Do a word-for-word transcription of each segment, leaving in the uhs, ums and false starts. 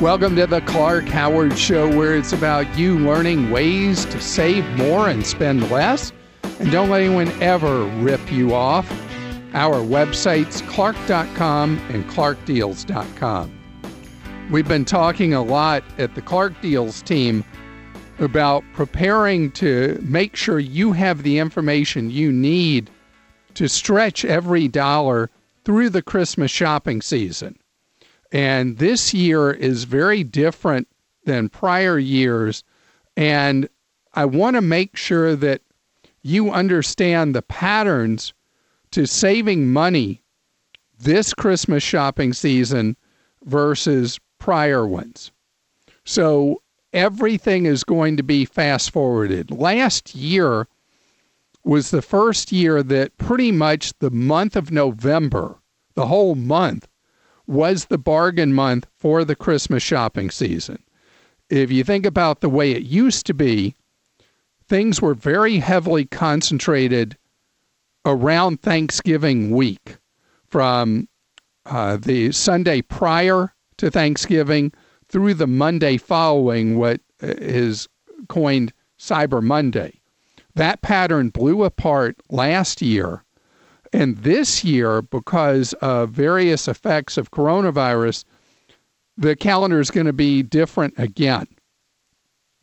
Welcome to the Clark Howard Show, where it's about you learning ways to save more and spend less. And don't let anyone ever rip you off. Our websites, clark dot com and clark deals dot com. We've been talking a lot at the Clark Deals team about preparing to make sure you have the information you need to stretch every dollar through the Christmas shopping season. And this year is very different than prior years. And I want to make sure that you understand the patterns to saving money this Christmas shopping season versus prior ones. So everything is going to be fast forwarded. Last year was the first year that pretty much the month of November, the whole month, was the bargain month for the Christmas shopping season. If you think about the way it used to be, things were very heavily concentrated around Thanksgiving week, from uh, the Sunday prior to Thanksgiving through the Monday following, what is coined Cyber Monday. That pattern blew apart last year. And this year, because of various effects of coronavirus, the calendar is going to be different again.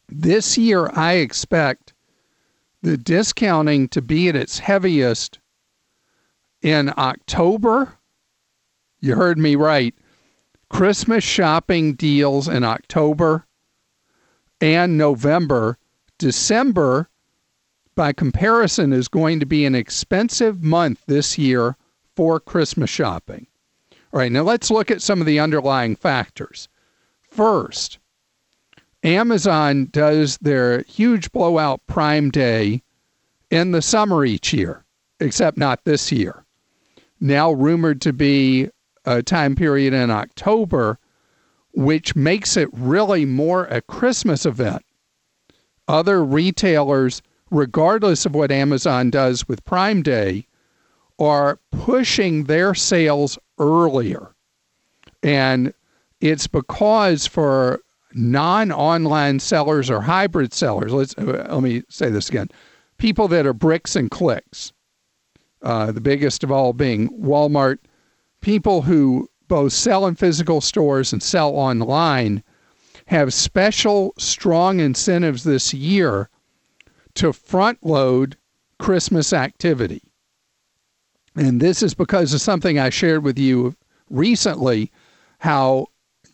This year, I expect the discounting to be at its heaviest in October. You heard me right. Christmas shopping deals in October and November. December, by comparison, is going to be an expensive month this year for Christmas shopping. All right, now let's look at some of the underlying factors. First, Amazon does their huge blowout Prime Day in the summer each year, except not this year. Now rumored to be a time period in October, which makes it really more a Christmas event. Other retailers, regardless of what Amazon does with Prime Day, are pushing their sales earlier. And it's because for non-online sellers or hybrid sellers, let's let me say this again, people that are bricks and clicks, uh, the biggest of all being Walmart, people who both sell in physical stores and sell online have special strong incentives this year to front load Christmas activity. And this is because of something I shared with you recently, how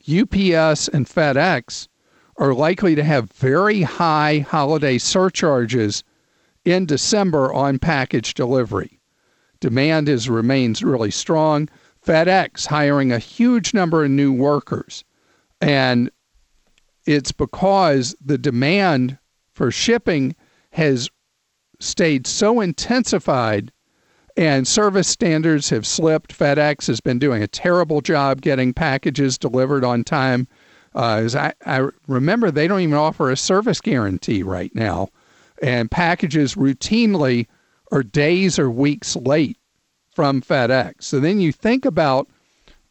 U P S and FedEx are likely to have very high holiday surcharges in December on package delivery. Demand is remains really strong. FedEx hiring a huge number of new workers. And it's because the demand for shipping has stayed so intensified and service standards have slipped. FedEx has been doing a terrible job getting packages delivered on time. Uh, as I, I remember, they don't even offer a service guarantee right now. And packages routinely are days or weeks late from FedEx. So then you think about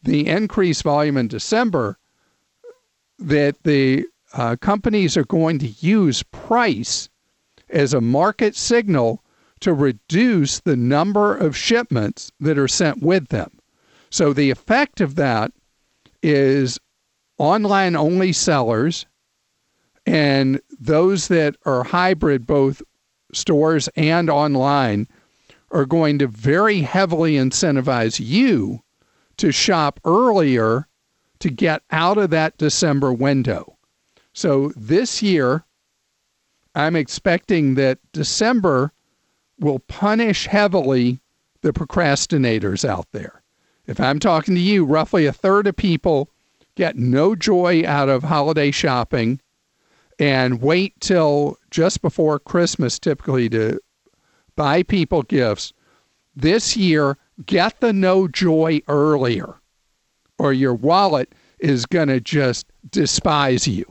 the increased volume in December that the uh, companies are going to use price as a market signal to reduce the number of shipments that are sent with them. So the effect of that is online-only sellers and those that are hybrid, both stores and online, are going to very heavily incentivize you to shop earlier to get out of that December window. So this year, I'm expecting that December will punish heavily the procrastinators out there. if I'm talking to you, roughly a third of people get no joy out of holiday shopping and wait till just before Christmas typically to buy people gifts. This year, get the no joy earlier, or your wallet is going to just despise you.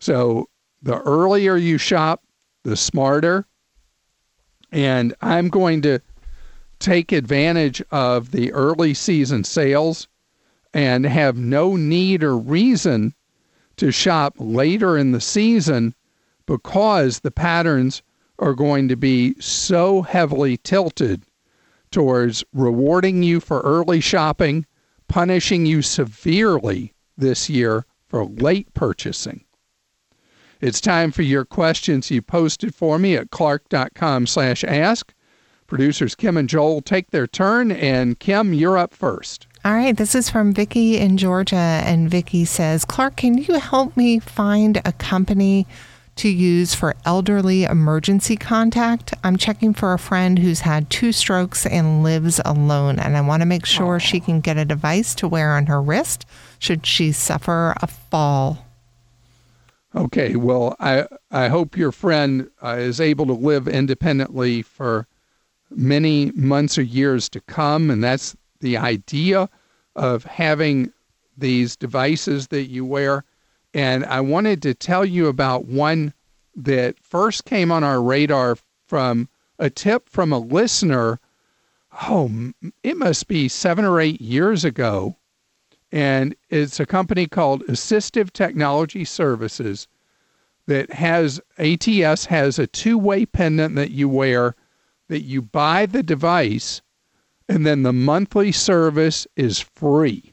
So the earlier you shop, the smarter. And I'm going to take advantage of the early season sales and have no need or reason to shop later in the season because the patterns are going to be so heavily tilted towards rewarding you for early shopping, punishing you severely this year for late purchasing. It's time for your questions you posted for me at clark dot com slash ask. Producers Kim and Joel take their turn, and Kim, you're up first. All right, this is from Vicki in Georgia, and Vicki says, Clark, can you help me find a company to use for elderly emergency contact? I'm checking for a friend who's had two strokes and lives alone, and I want to make sure she can get a device to wear on her wrist should she suffer a fall. Okay, well, I I hope your friend uh, is able to live independently for many months or years to come, and that's the idea of having these devices that you wear. And I wanted to tell you about one that first came on our radar from a tip from a listener. Oh, it must be seven or eight years ago. And it's a company called Assistive Technology Services that has, A T S has a two-way pendant that you wear, that you buy the device, and then the monthly service is free.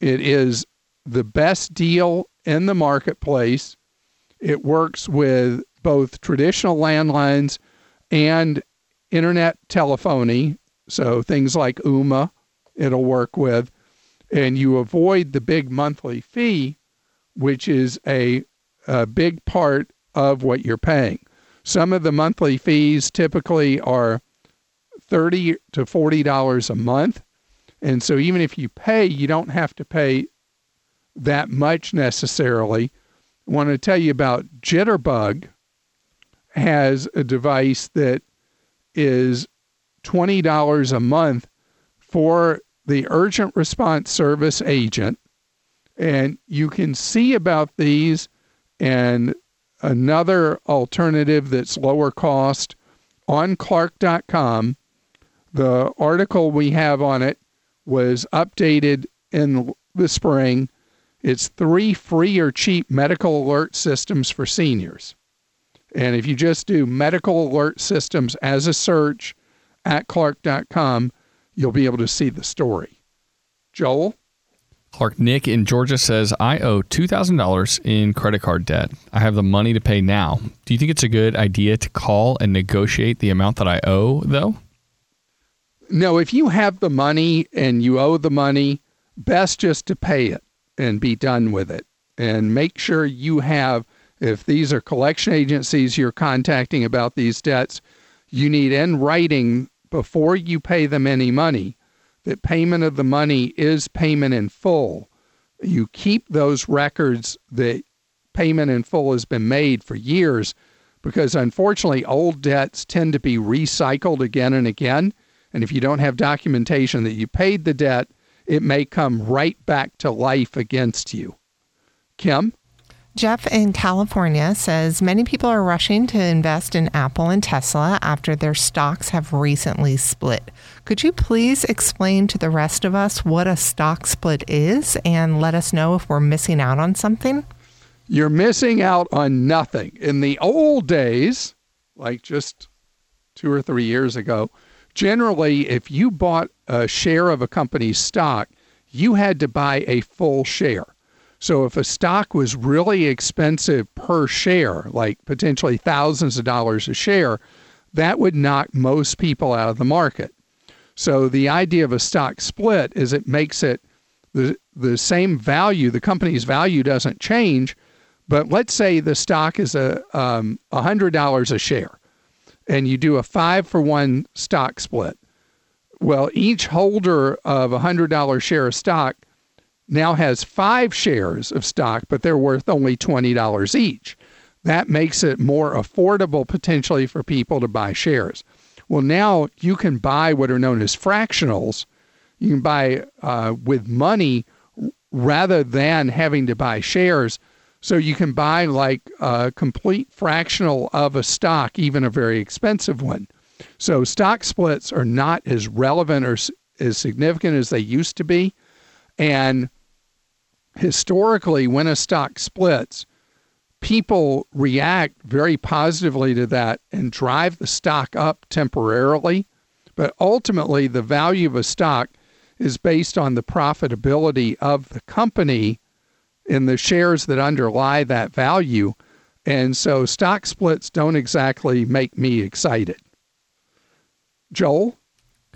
It is the best deal in the marketplace. It works with both traditional landlines and internet telephony, so things like Ooma it'll work with. And you avoid the big monthly fee, which is a, a big part of what you're paying. Some of the monthly fees typically are thirty dollars to forty dollars a month. And so even if you pay, you don't have to pay that much necessarily. I want to tell you about Jitterbug has a device that is twenty dollars a month for the urgent response service agent, and you can see about these and another alternative that's lower cost on clark dot com. The article we have on it was updated in the spring. It's three free or cheap medical alert systems for seniors. And if you just do medical alert systems as a search at clark dot com, you'll be able to see the story. Joel? Clark, Nick in Georgia says, I owe two thousand dollars in credit card debt. I have the money to pay now. Do you think it's a good idea to call and negotiate the amount that I owe, though? No, if you have the money and you owe the money, best just to pay it and be done with it. And make sure you have, if these are collection agencies you're contacting about these debts, you need in writing before you pay them any money, that payment of the money is payment in full. You keep those records that payment in full has been made for years, because unfortunately old debts tend to be recycled again and again. And if you don't have documentation that you paid the debt, it may come right back to life against you. Kim? Jeff in California says, many people are rushing to invest in Apple and Tesla after their stocks have recently split. Could you please explain to the rest of us what a stock split is and let us know if we're missing out on something? You're missing out on nothing. In the old days, like just two or three years ago, generally, if you bought a share of a company's stock, you had to buy a full share. So if a stock was really expensive per share, like potentially thousands of dollars a share, that would knock most people out of the market. So the idea of a stock split is it makes it the, the same value, the company's value doesn't change, but let's say the stock is a um, one hundred dollars a share, and you do a five for one stock split. Well, each holder of a one hundred dollar share of stock now has five shares of stock, but they're worth only twenty dollars each. That makes it more affordable potentially for people to buy shares. Well, now you can buy what are known as fractionals. You can buy uh, with money rather than having to buy shares. So you can buy like a complete fractional of a stock, even a very expensive one. So stock splits are not as relevant or as significant as they used to be. And historically, when a stock splits, people react very positively to that and drive the stock up temporarily. But ultimately, the value of a stock is based on the profitability of the company and the shares that underlie that value. And so stock splits don't exactly make me excited. Joel?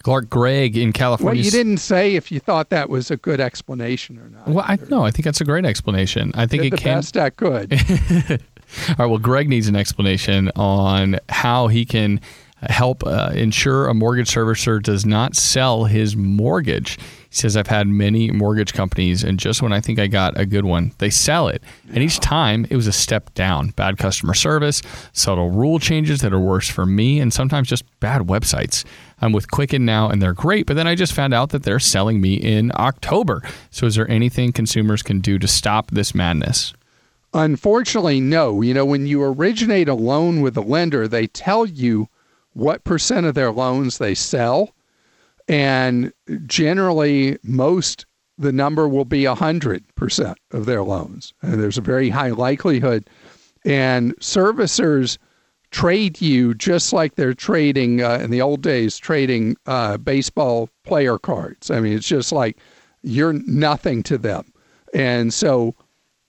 Clark, Gregg in California. Well, you didn't say if you thought that was a good explanation or not. Well, I, no, I think that's a great explanation. I think it the can... best I could. All right. Well, Gregg needs an explanation on how he can help uh, ensure a mortgage servicer does not sell his mortgage. He says, I've had many mortgage companies, and just when I think I got a good one, they sell it. Yeah. And each time, it was a step down. Bad customer service, subtle rule changes that are worse for me, and sometimes just bad websites. I'm with Quicken now, and they're great, but then I just found out that they're selling me in October. So is there anything consumers can do to stop this madness? Unfortunately, no. You know, when you originate a loan with a lender, they tell you what percent of their loans they sell. And generally, most, the number will be one hundred percent of their loans. And there's a very high likelihood. And servicers trade you just like they're trading, uh, in the old days, trading uh, baseball player cards. I mean, it's just like you're nothing to them. And so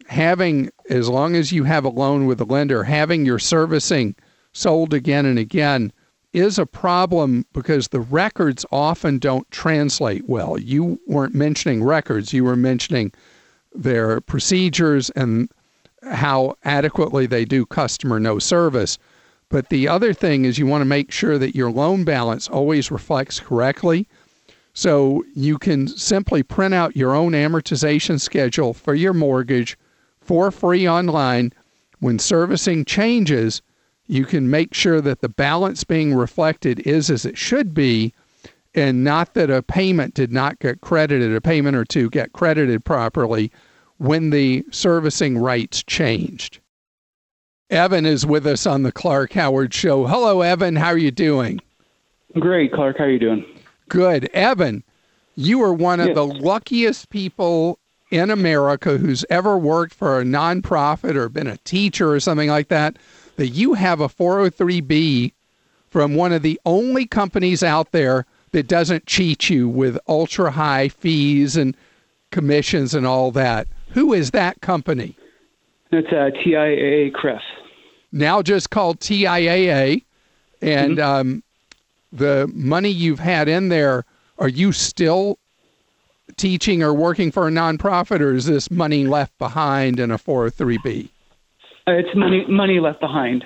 having, as long as you have a loan with a lender, having your servicing sold again and again is a problem because the records often don't translate well. You weren't mentioning records. You were mentioning their procedures and how adequately they do customer no service. But the other thing is you want to make sure that your loan balance always reflects correctly. So you can simply print out your own amortization schedule for your mortgage for free online. When servicing changes, you can make sure that the balance being reflected is as it should be, and not that a payment did not get credited, a payment or two get credited properly when the servicing rights changed. Evan is with us on the Clark Howard Show. Hello, Evan. How are you doing? Great, Clark. How are you doing? Good. Evan, you are one of yes. the luckiest people in America who's ever worked for a nonprofit or been a teacher or something like that, that you have a four oh three B from one of the only companies out there that doesn't cheat you with ultra-high fees and commissions and all that. Who is that company? It's uh, T I A A C R E F. Now just called T I A A. And mm-hmm. um, the money you've had in there, are you still teaching or working for a nonprofit, or is this money left behind in a four oh three B? It's money money left behind.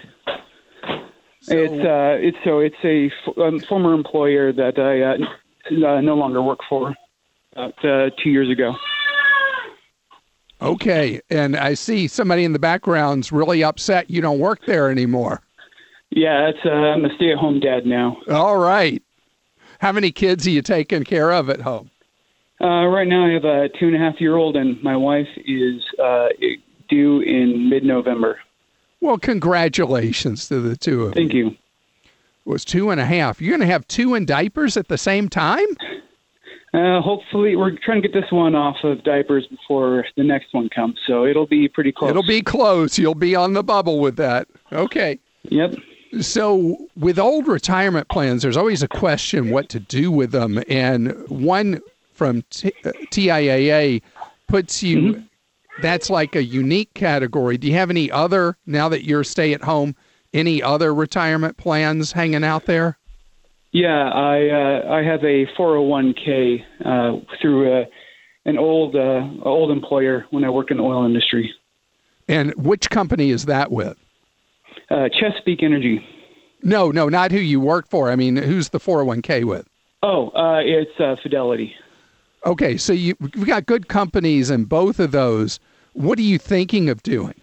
So, it's uh, it's so it's a f- um, former employer that I uh, n- uh, no longer work for about uh, two years ago. Okay, and I see somebody in the background's really upset you don't work there anymore. Yeah, it's, uh, I'm a stay-at-home dad now. All right. How many kids are you taking care of at home? Uh, right now I have a two and a half year old, and my wife is uh, due in mid-November. Well, congratulations to the two of you. Thank you. It was two and a half. You're going to have two in diapers at the same time? Uh, hopefully, we're trying to get this one off of diapers before the next one comes, so it'll be pretty close. It'll be close. You'll be on the bubble with that. Okay. Yep. So with old retirement plans, there's always a question what to do with them, and one from T- TIAA puts you, mm-hmm. that's like a unique category. Do you have any other, now that you're stay-at-home, any other retirement plans hanging out there? Yeah, I uh, I have a four oh one K uh, through uh, an old uh, old employer when I work in the oil industry. And which company is that with? Uh, Chesapeake Energy. No, no, not who you work for. I mean, who's the four oh one K with? Oh, uh, it's uh, Fidelity. Okay, so you, we've got good companies in both of those. What are you thinking of doing?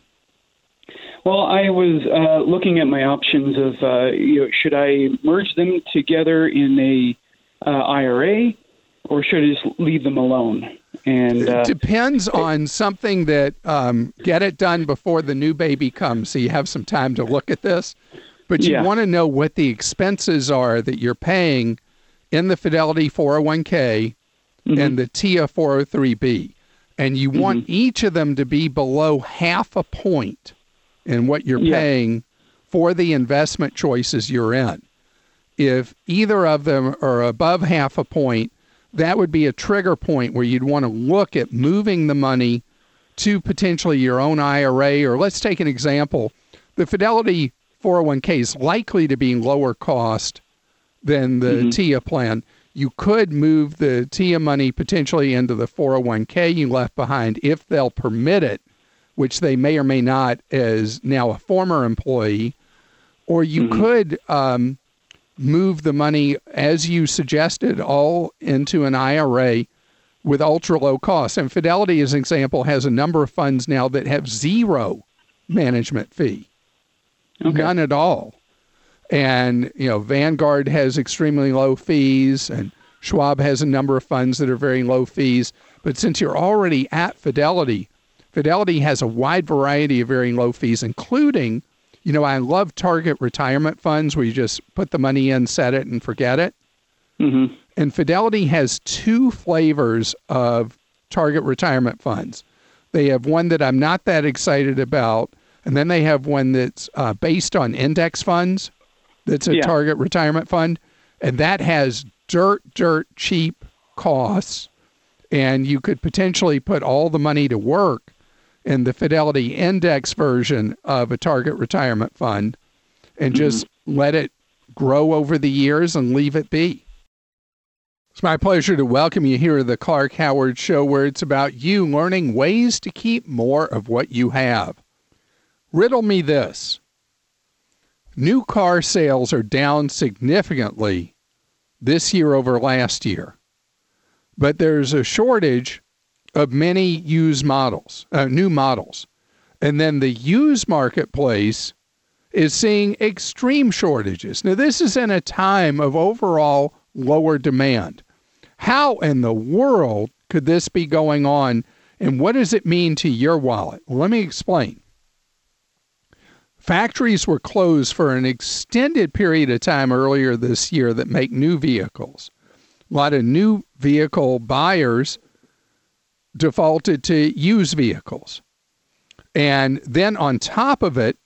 Well, I was uh, looking at my options of, uh, you know, should I merge them together in a uh, I R A, or should I just leave them alone? And uh, it depends on something that um, get it done before the new baby comes, so you have some time to look at this. But you yeah. want to know what the expenses are that you're paying in the Fidelity four oh one k mm-hmm. and the T I A A four oh three b. And you mm-hmm. want each of them to be below half a point in what you're yeah. paying for the investment choices you're in. If either of them are above half a point, that would be a trigger point where you'd want to look at moving the money to potentially your own I R A, or let's take an example. The Fidelity four oh one k is likely to be lower cost than the mm-hmm. T I A A plan. You could move the T I A A money potentially into the four oh one k you left behind if they'll permit it, which they may or may not as now a former employee, or you mm-hmm. could um, move the money, as you suggested, all into an I R A with ultra-low costs. And Fidelity, as an example, has a number of funds now that have zero management fee, okay. none at all. And, you know, Vanguard has extremely low fees, and Schwab has a number of funds that are very low fees. But since you're already at Fidelity, Fidelity has a wide variety of very low fees, including, you know, I love target retirement funds where you just put the money in, set it, and forget it. Mm-hmm. And Fidelity has two flavors of target retirement funds. They have one that I'm not that excited about, and then they have one that's uh, based on index funds that's a yeah. target retirement fund, and that has dirt, dirt cheap costs, and you could potentially put all the money to work in the Fidelity index version of a target retirement fund and just mm-hmm. let it grow over the years and leave it be. It's my pleasure to welcome you here to the Clark Howard Show, where it's about you learning ways to keep more of what you have. Riddle me this. New car sales are down significantly this year over last year, but there's a shortage of many used models, uh, new models. And then the used marketplace is seeing extreme shortages. Now, this is in a time of overall lower demand. How in the world could this be going on, and what does it mean to your wallet? Well, let me explain. Factories were closed for an extended period of time earlier this year that make new vehicles. A lot of new vehicle buyers defaulted to used vehicles. And then on top of it,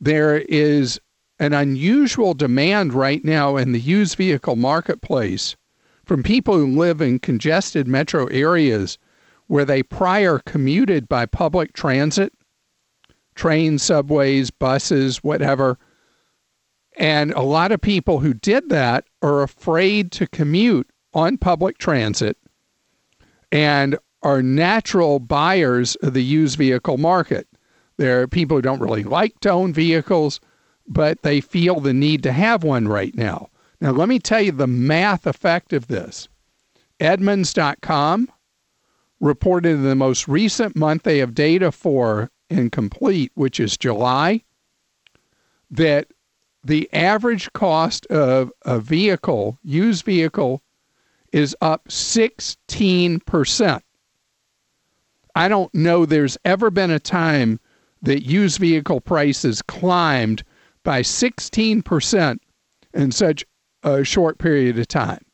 there is an unusual demand right now in the used vehicle marketplace from people who live in congested metro areas where they prior commuted by public transit, trains, subways, buses, whatever. And a lot of people who did that are afraid to commute on public transit and are natural buyers of the used vehicle market. There are people who don't really like to own vehicles, but they feel the need to have one right now. Now, let me tell you the math effect of this. Edmunds dot com reported in the most recent month they have data for incomplete, which is July, that the average cost of a vehicle, used vehicle, is up sixteen percent. I don't know there's ever been a time that used vehicle prices climbed by sixteen percent in such a short period of time.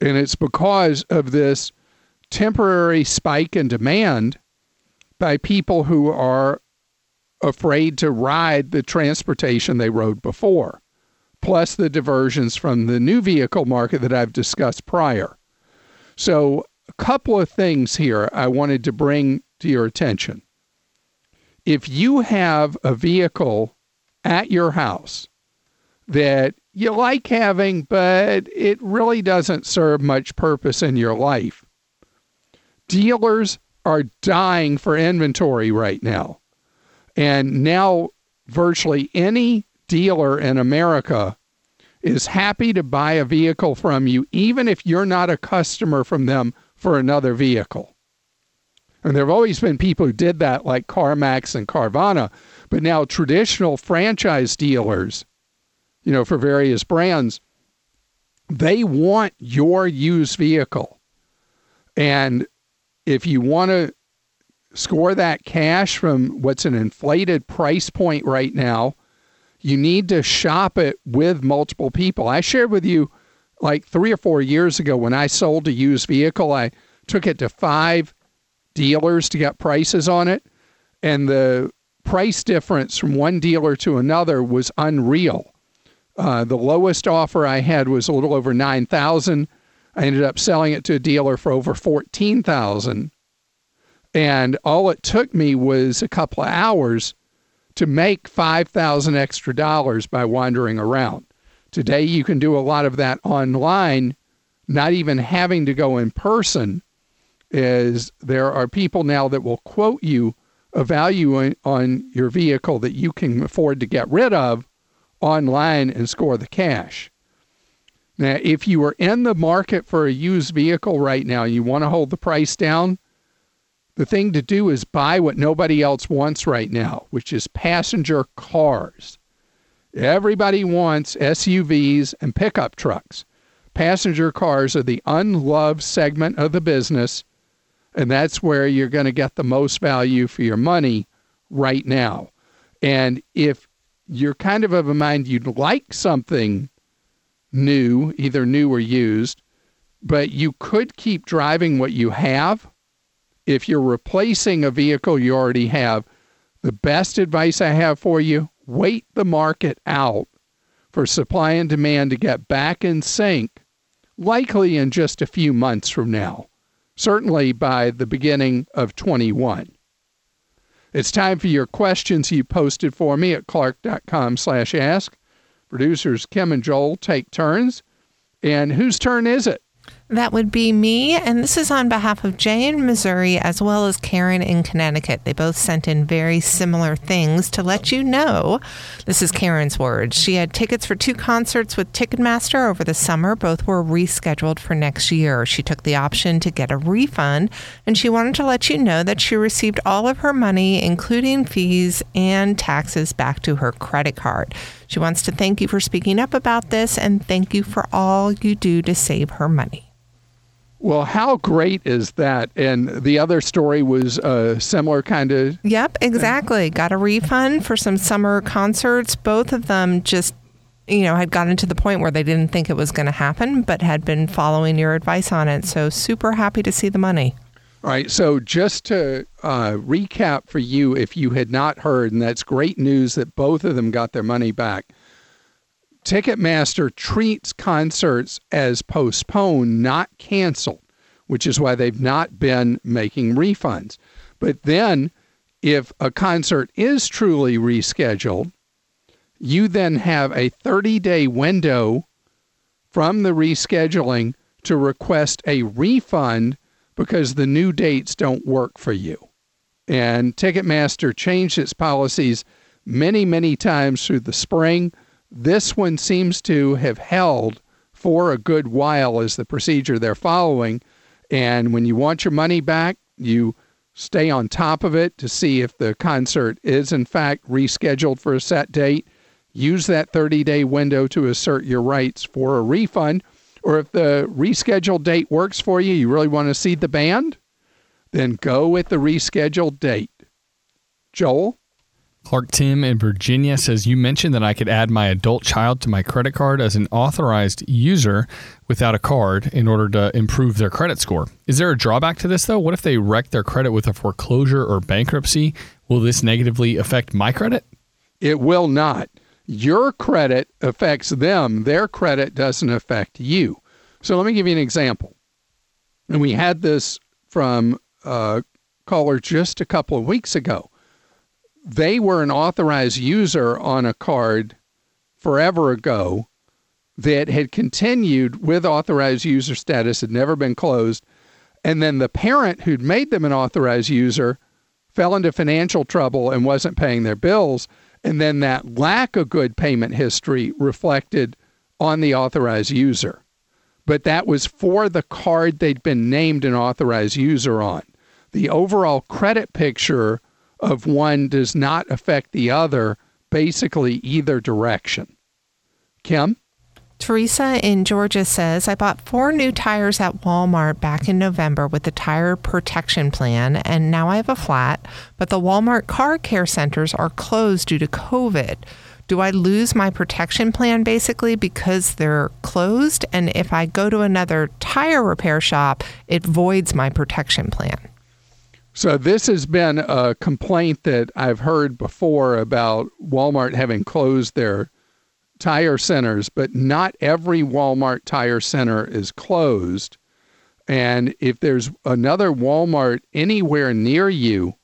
And it's because of this temporary spike in demand by people who are afraid to ride the transportation they rode before, plus the diversions from the new vehicle market that I've discussed prior. So a couple of things here I wanted to bring to your attention. If you have a vehicle at your house that you like having, but it really doesn't serve much purpose in your life, dealers are dying for inventory right now. And now virtually any dealer in America is happy to buy a vehicle from you, even if you're not a customer from them for another vehicle. And there have always been people who did that, like CarMax and Carvana, but now traditional franchise dealers, you know, for various brands, they want your used vehicle. And if you want to score that cash from what's an inflated price point right now, you need to shop it with multiple people. I shared with you like three or four years ago when I sold a used vehicle, I took it to five dealers to get prices on it. And the price difference from one dealer to another was unreal. Uh, the lowest offer I had was a little over nine thousand dollars. I ended up selling it to a dealer for over fourteen thousand dollars. And all it took me was a couple of hours to make five thousand dollars extra dollars by wandering around. Today, you can do a lot of that online, not even having to go in person, as there are people now that will quote you a value on your vehicle that you can afford to get rid of online and score the cash. Now, if you are in the market for a used vehicle right now, you want to hold the price down, the thing to do is buy what nobody else wants right now, which is passenger cars. Everybody wants S U Vs and pickup trucks. Passenger cars are the unloved segment of the business, and that's where you're going to get the most value for your money right now. And if you're kind of of a mind you'd like something new, either new or used, but you could keep driving what you have. If you're replacing a vehicle you already have, the best advice I have for you, wait the market out for supply and demand to get back in sync, likely in just a few months from now, certainly by the beginning of twenty-one. It's time for your questions you posted for me at clark dot com slash ask. Producers Kim and Joel take turns. And whose turn is it? That would be me, and this is on behalf of Jay in Missouri as well as Karen in Connecticut. They both sent in very similar things to let you know. This is Karen's words. She had tickets for two concerts with Ticketmaster over the summer. Both were rescheduled for next year. She took the option to get a refund, and she wanted to let you know that she received all of her money, including fees and taxes, back to her credit card. She wants to thank you for speaking up about this, and thank you for all you do to save her money. Well, how great is that? And the other story was a similar kind of... Yep, exactly. Got a refund for some summer concerts. Both of them just, you know, had gotten to the point where they didn't think it was going to happen, but had been following your advice on it. So super happy to see the money. All right. So just to uh, recap for you, if you had not heard, and that's great news that both of them got their money back. Ticketmaster treats concerts as postponed, not canceled, which is why they've not been making refunds. But then if a concert is truly rescheduled, you then have a thirty-day window from the rescheduling to request a refund because the new dates don't work for you. And Ticketmaster changed its policies many, many times through the spring. This one seems to have held for a good while as the procedure they're following. And when you want your money back, you stay on top of it to see if the concert is, in fact, rescheduled for a set date. Use that thirty-day window to assert your rights for a refund. Or if the rescheduled date works for you, you really want to see the band, then go with the rescheduled date. Joel? Clark Tim in Virginia says, you mentioned that I could add my adult child to my credit card as an authorized user without a card in order to improve their credit score. Is there a drawback to this, though? What if they wreck their credit with a foreclosure or bankruptcy? Will this negatively affect my credit? It will not. Your credit affects them. Their credit doesn't affect you. So let me give you an example. And we had this from a caller just a couple of weeks ago. They were an authorized user on a card forever ago that had continued with authorized user status, had never been closed. And then the parent who'd made them an authorized user fell into financial trouble and wasn't paying their bills. And then that lack of good payment history reflected on the authorized user. But that was for the card they'd been named an authorized user on. The overall credit picture of one does not affect the other, basically either direction. Kim? Teresa in Georgia says, I bought four new tires at Walmart back in November with the tire protection plan, and now I have a flat, but the Walmart car care centers are closed due to COVID. Do I lose my protection plan basically because they're closed? And if I go to another tire repair shop, it voids my protection plan. So this has been a complaint that I've heard before about Walmart having closed their tire centers, but not every Walmart tire center is closed. And if there's another Walmart anywhere near you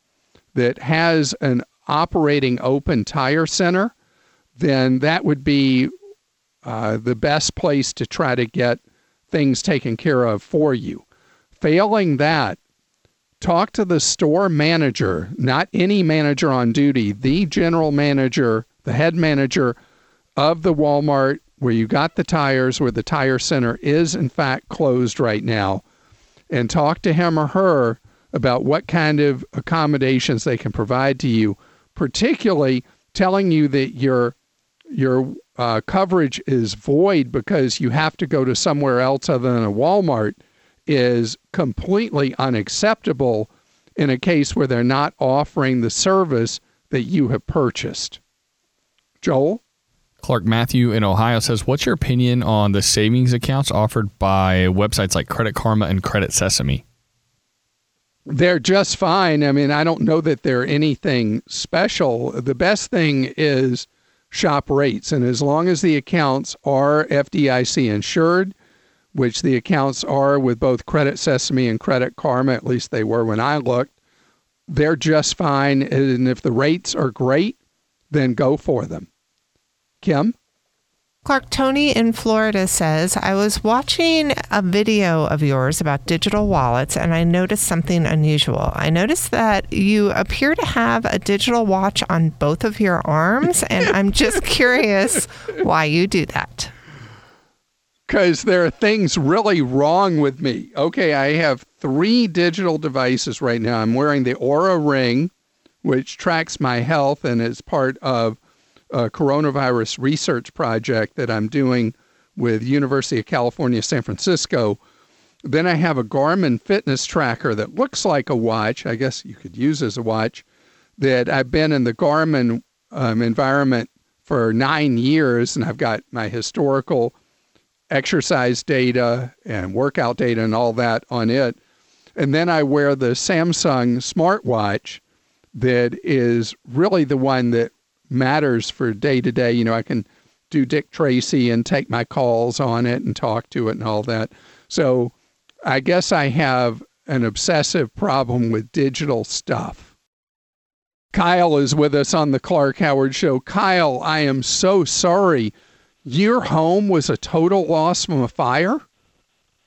that has an operating open tire center, then that would be uh, the best place to try to get things taken care of for you. Failing that, talk to the store manager, not any manager on duty, the general manager, the head manager of the Walmart where you got the tires, where the tire center is in fact closed right now, and talk to him or her about what kind of accommodations they can provide to you, particularly telling you that your your uh, coverage is void because you have to go to somewhere else other than a Walmart is completely unacceptable in a case where they're not offering the service that you have purchased. Joel? Clark Matthew in Ohio says, what's your opinion on the savings accounts offered by websites like Credit Karma and Credit Sesame? They're just fine. I mean, I don't know that they're anything special. The best thing is shop rates. And as long as the accounts are F D I C insured, which the accounts are with both Credit Sesame and Credit Karma, at least they were when I looked, they're just fine. And if the rates are great, then go for them. Kim? Clark Tony in Florida says, I was watching a video of yours about digital wallets and I noticed something unusual. I noticed that you appear to have a digital watch on both of your arms, and I'm just curious why you do that. Because there are things really wrong with me. Okay, I have three digital devices right now. I'm wearing the Oura Ring, which tracks my health and is part of a coronavirus research project that I'm doing with University of California, San Francisco. Then I have a Garmin fitness tracker that looks like a watch, I guess you could use as a watch, that I've been in the Garmin um, environment for nine years, and I've got my historical exercise data and workout data and all that on it. And then I wear the Samsung smartwatch that is really the one that matters for day to day. You know, I can do Dick Tracy and take my calls on it and talk to it and all that. So I guess I have an obsessive problem with digital stuff. Kyle is with us on the Clark Howard Show. Kyle, I am so sorry. Your home was a total loss from a fire?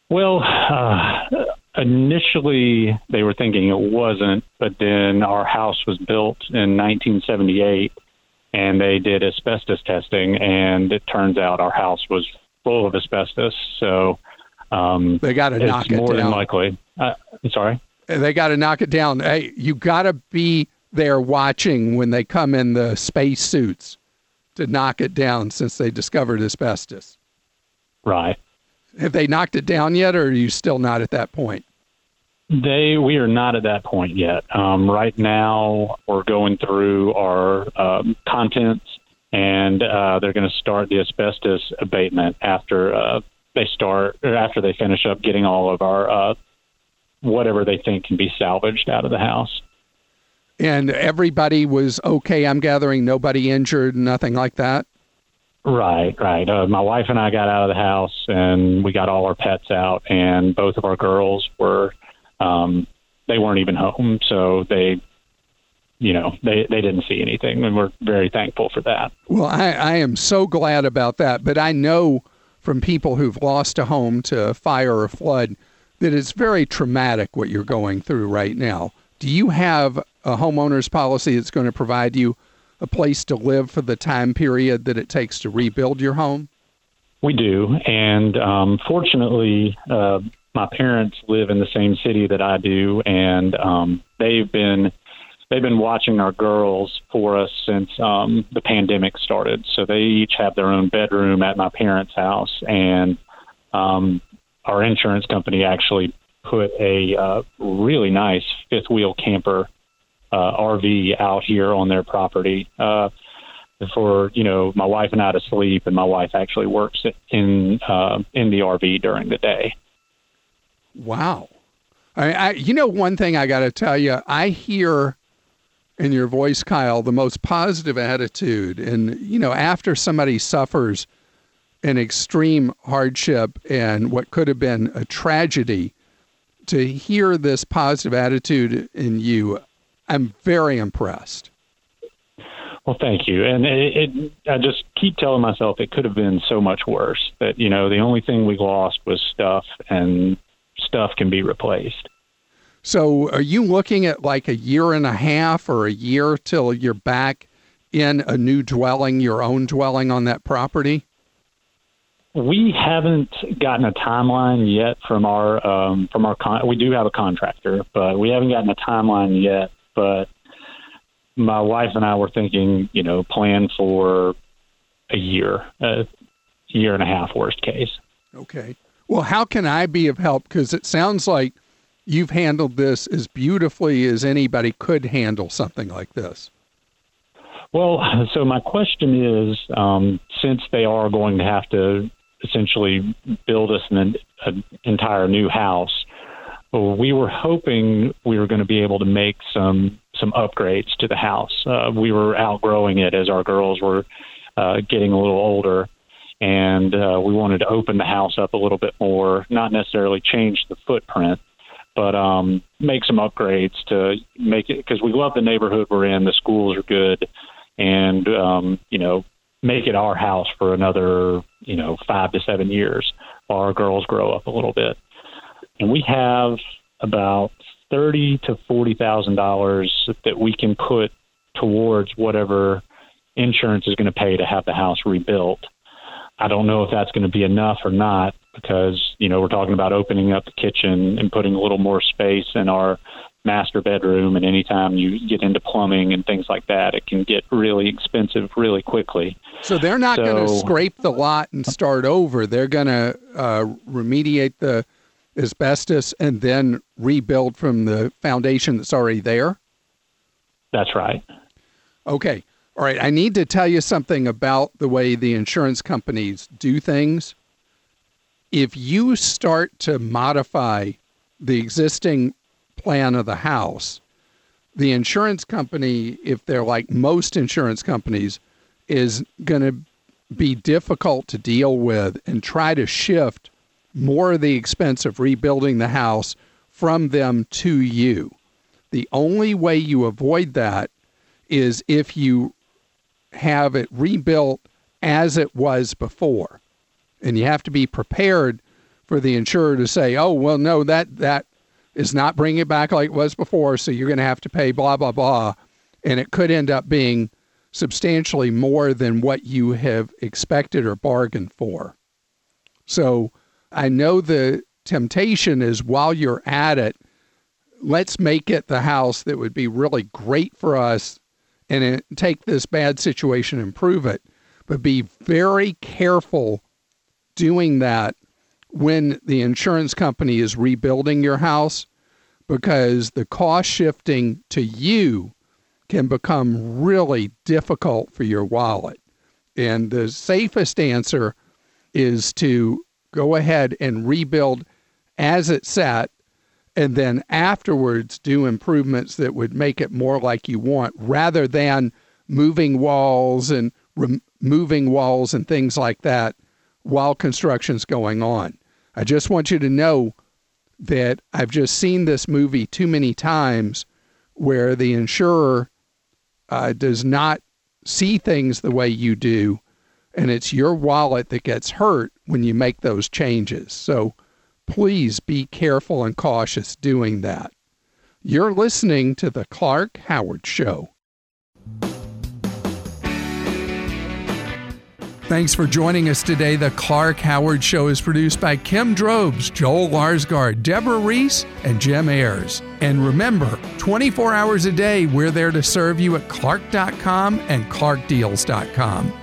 Well, uh, initially they were thinking it wasn't, but then our house was built in nineteen seventy-eight. And they did asbestos testing, and it turns out our house was full of asbestos. So um, they got to knock it down. More than likely. Uh, I'm sorry. They got to knock it down. Hey, you got to be there watching when they come in the space suits to knock it down, since they discovered asbestos. Right. Have they knocked it down yet, or are you still not at that point? They, we are not at that point yet. Um, right now, we're going through our um, contents, and uh, they're going to start the asbestos abatement after uh, they start, or after they finish up getting all of our uh, whatever they think can be salvaged out of the house. And everybody was okay, I'm gathering, nobody injured, nothing like that? Right, right. Uh, my wife and I got out of the house, and we got all our pets out, and both of our girls were... Um, they weren't even home, so they, you know, they, they didn't see anything, and we're very thankful for that. Well, I, I am so glad about that, but I know from people who've lost a home to fire or flood that it's very traumatic what you're going through right now. Do you have a homeowner's policy that's going to provide you a place to live for the time period that it takes to rebuild your home? We do. And um, fortunately, uh, my parents live in the same city that I do, and um, they've been they've been watching our girls for us since um, the pandemic started. So they each have their own bedroom at my parents' house, and um, our insurance company actually put a uh, really nice fifth wheel camper uh, R V out here on their property uh, for, you know, my wife and I to sleep. And my wife actually works in uh, in the R V during the day. Wow. I, I, you know, one thing I got to tell you, I hear in your voice, Kyle, the most positive attitude. And, you know, after somebody suffers an extreme hardship and what could have been a tragedy, to hear this positive attitude in you, I'm very impressed. Well, thank you. And it, it, I just keep telling myself it could have been so much worse, that, you know, the only thing we lost was stuff, and stuff can be replaced. So are you looking at like a year and a half or a year till you're back in a new dwelling, your own dwelling on that property? We haven't gotten a timeline yet from our um, from our con- we do have a contractor, but we haven't gotten a timeline yet. But my wife and I were thinking, you know, plan for a year, a year and a half, worst case. Okay. Well, how can I be of help? Because it sounds like you've handled this as beautifully as anybody could handle something like this. Well, so my question is, um, since they are going to have to essentially build us an, an entire new house, we were hoping we were going to be able to make some some upgrades to the house. Uh, we were outgrowing it as our girls were uh, getting a little older, and uh, we wanted to open the house up a little bit more, not necessarily change the footprint, but um, make some upgrades to make it, because we love the neighborhood we're in, the schools are good, and, um, you know, make it our house for another, you know, five to seven years while our girls grow up a little bit. And we have about thirty thousand dollars to forty thousand dollars that we can put towards whatever insurance is going to pay to have the house rebuilt. I don't know if that's going to be enough or not, because, you know, we're talking about opening up the kitchen and putting a little more space in our master bedroom. And anytime you get into plumbing and things like that, it can get really expensive really quickly. So they're not so, going to scrape the lot and start over. They're going to uh, remediate the asbestos and then rebuild from the foundation that's already there? That's right. Okay. All right. I need to tell you something about the way the insurance companies do things. If you start to modify the existing plan of the house, the insurance company, if they're like most insurance companies, is going to be difficult to deal with and try to shift more of the expense of rebuilding the house from them to you. The only way you avoid that is if you have it rebuilt as it was before. And you have to be prepared for the insurer to say, oh, well, no, that that is not bringing it back like it was before, so you're going to have to pay blah, blah, blah. And it could end up being substantially more than what you have expected or bargained for. So I know the temptation is, while you're at it, let's make it the house that would be really great for us and it, take this bad situation and improve it. But be very careful doing that when the insurance company is rebuilding your house, because the cost shifting to you can become really difficult for your wallet. And the safest answer is to go ahead and rebuild as it sat, and then afterwards do improvements that would make it more like you want, rather than moving walls and removing walls and things like that while construction's going on. I just want you to know that I've just seen this movie too many times where the insurer uh, does not see things the way you do, and it's your wallet that gets hurt when you make those changes. So please be careful and cautious doing that. You're listening to The Clark Howard Show. Thanks for joining us today. The Clark Howard Show is produced by Kim Drobes, Joel Larsgaard, Deborah Reese, and Jim Ayers. And remember, twenty-four hours a day, we're there to serve you at clark dot com and clark deals dot com.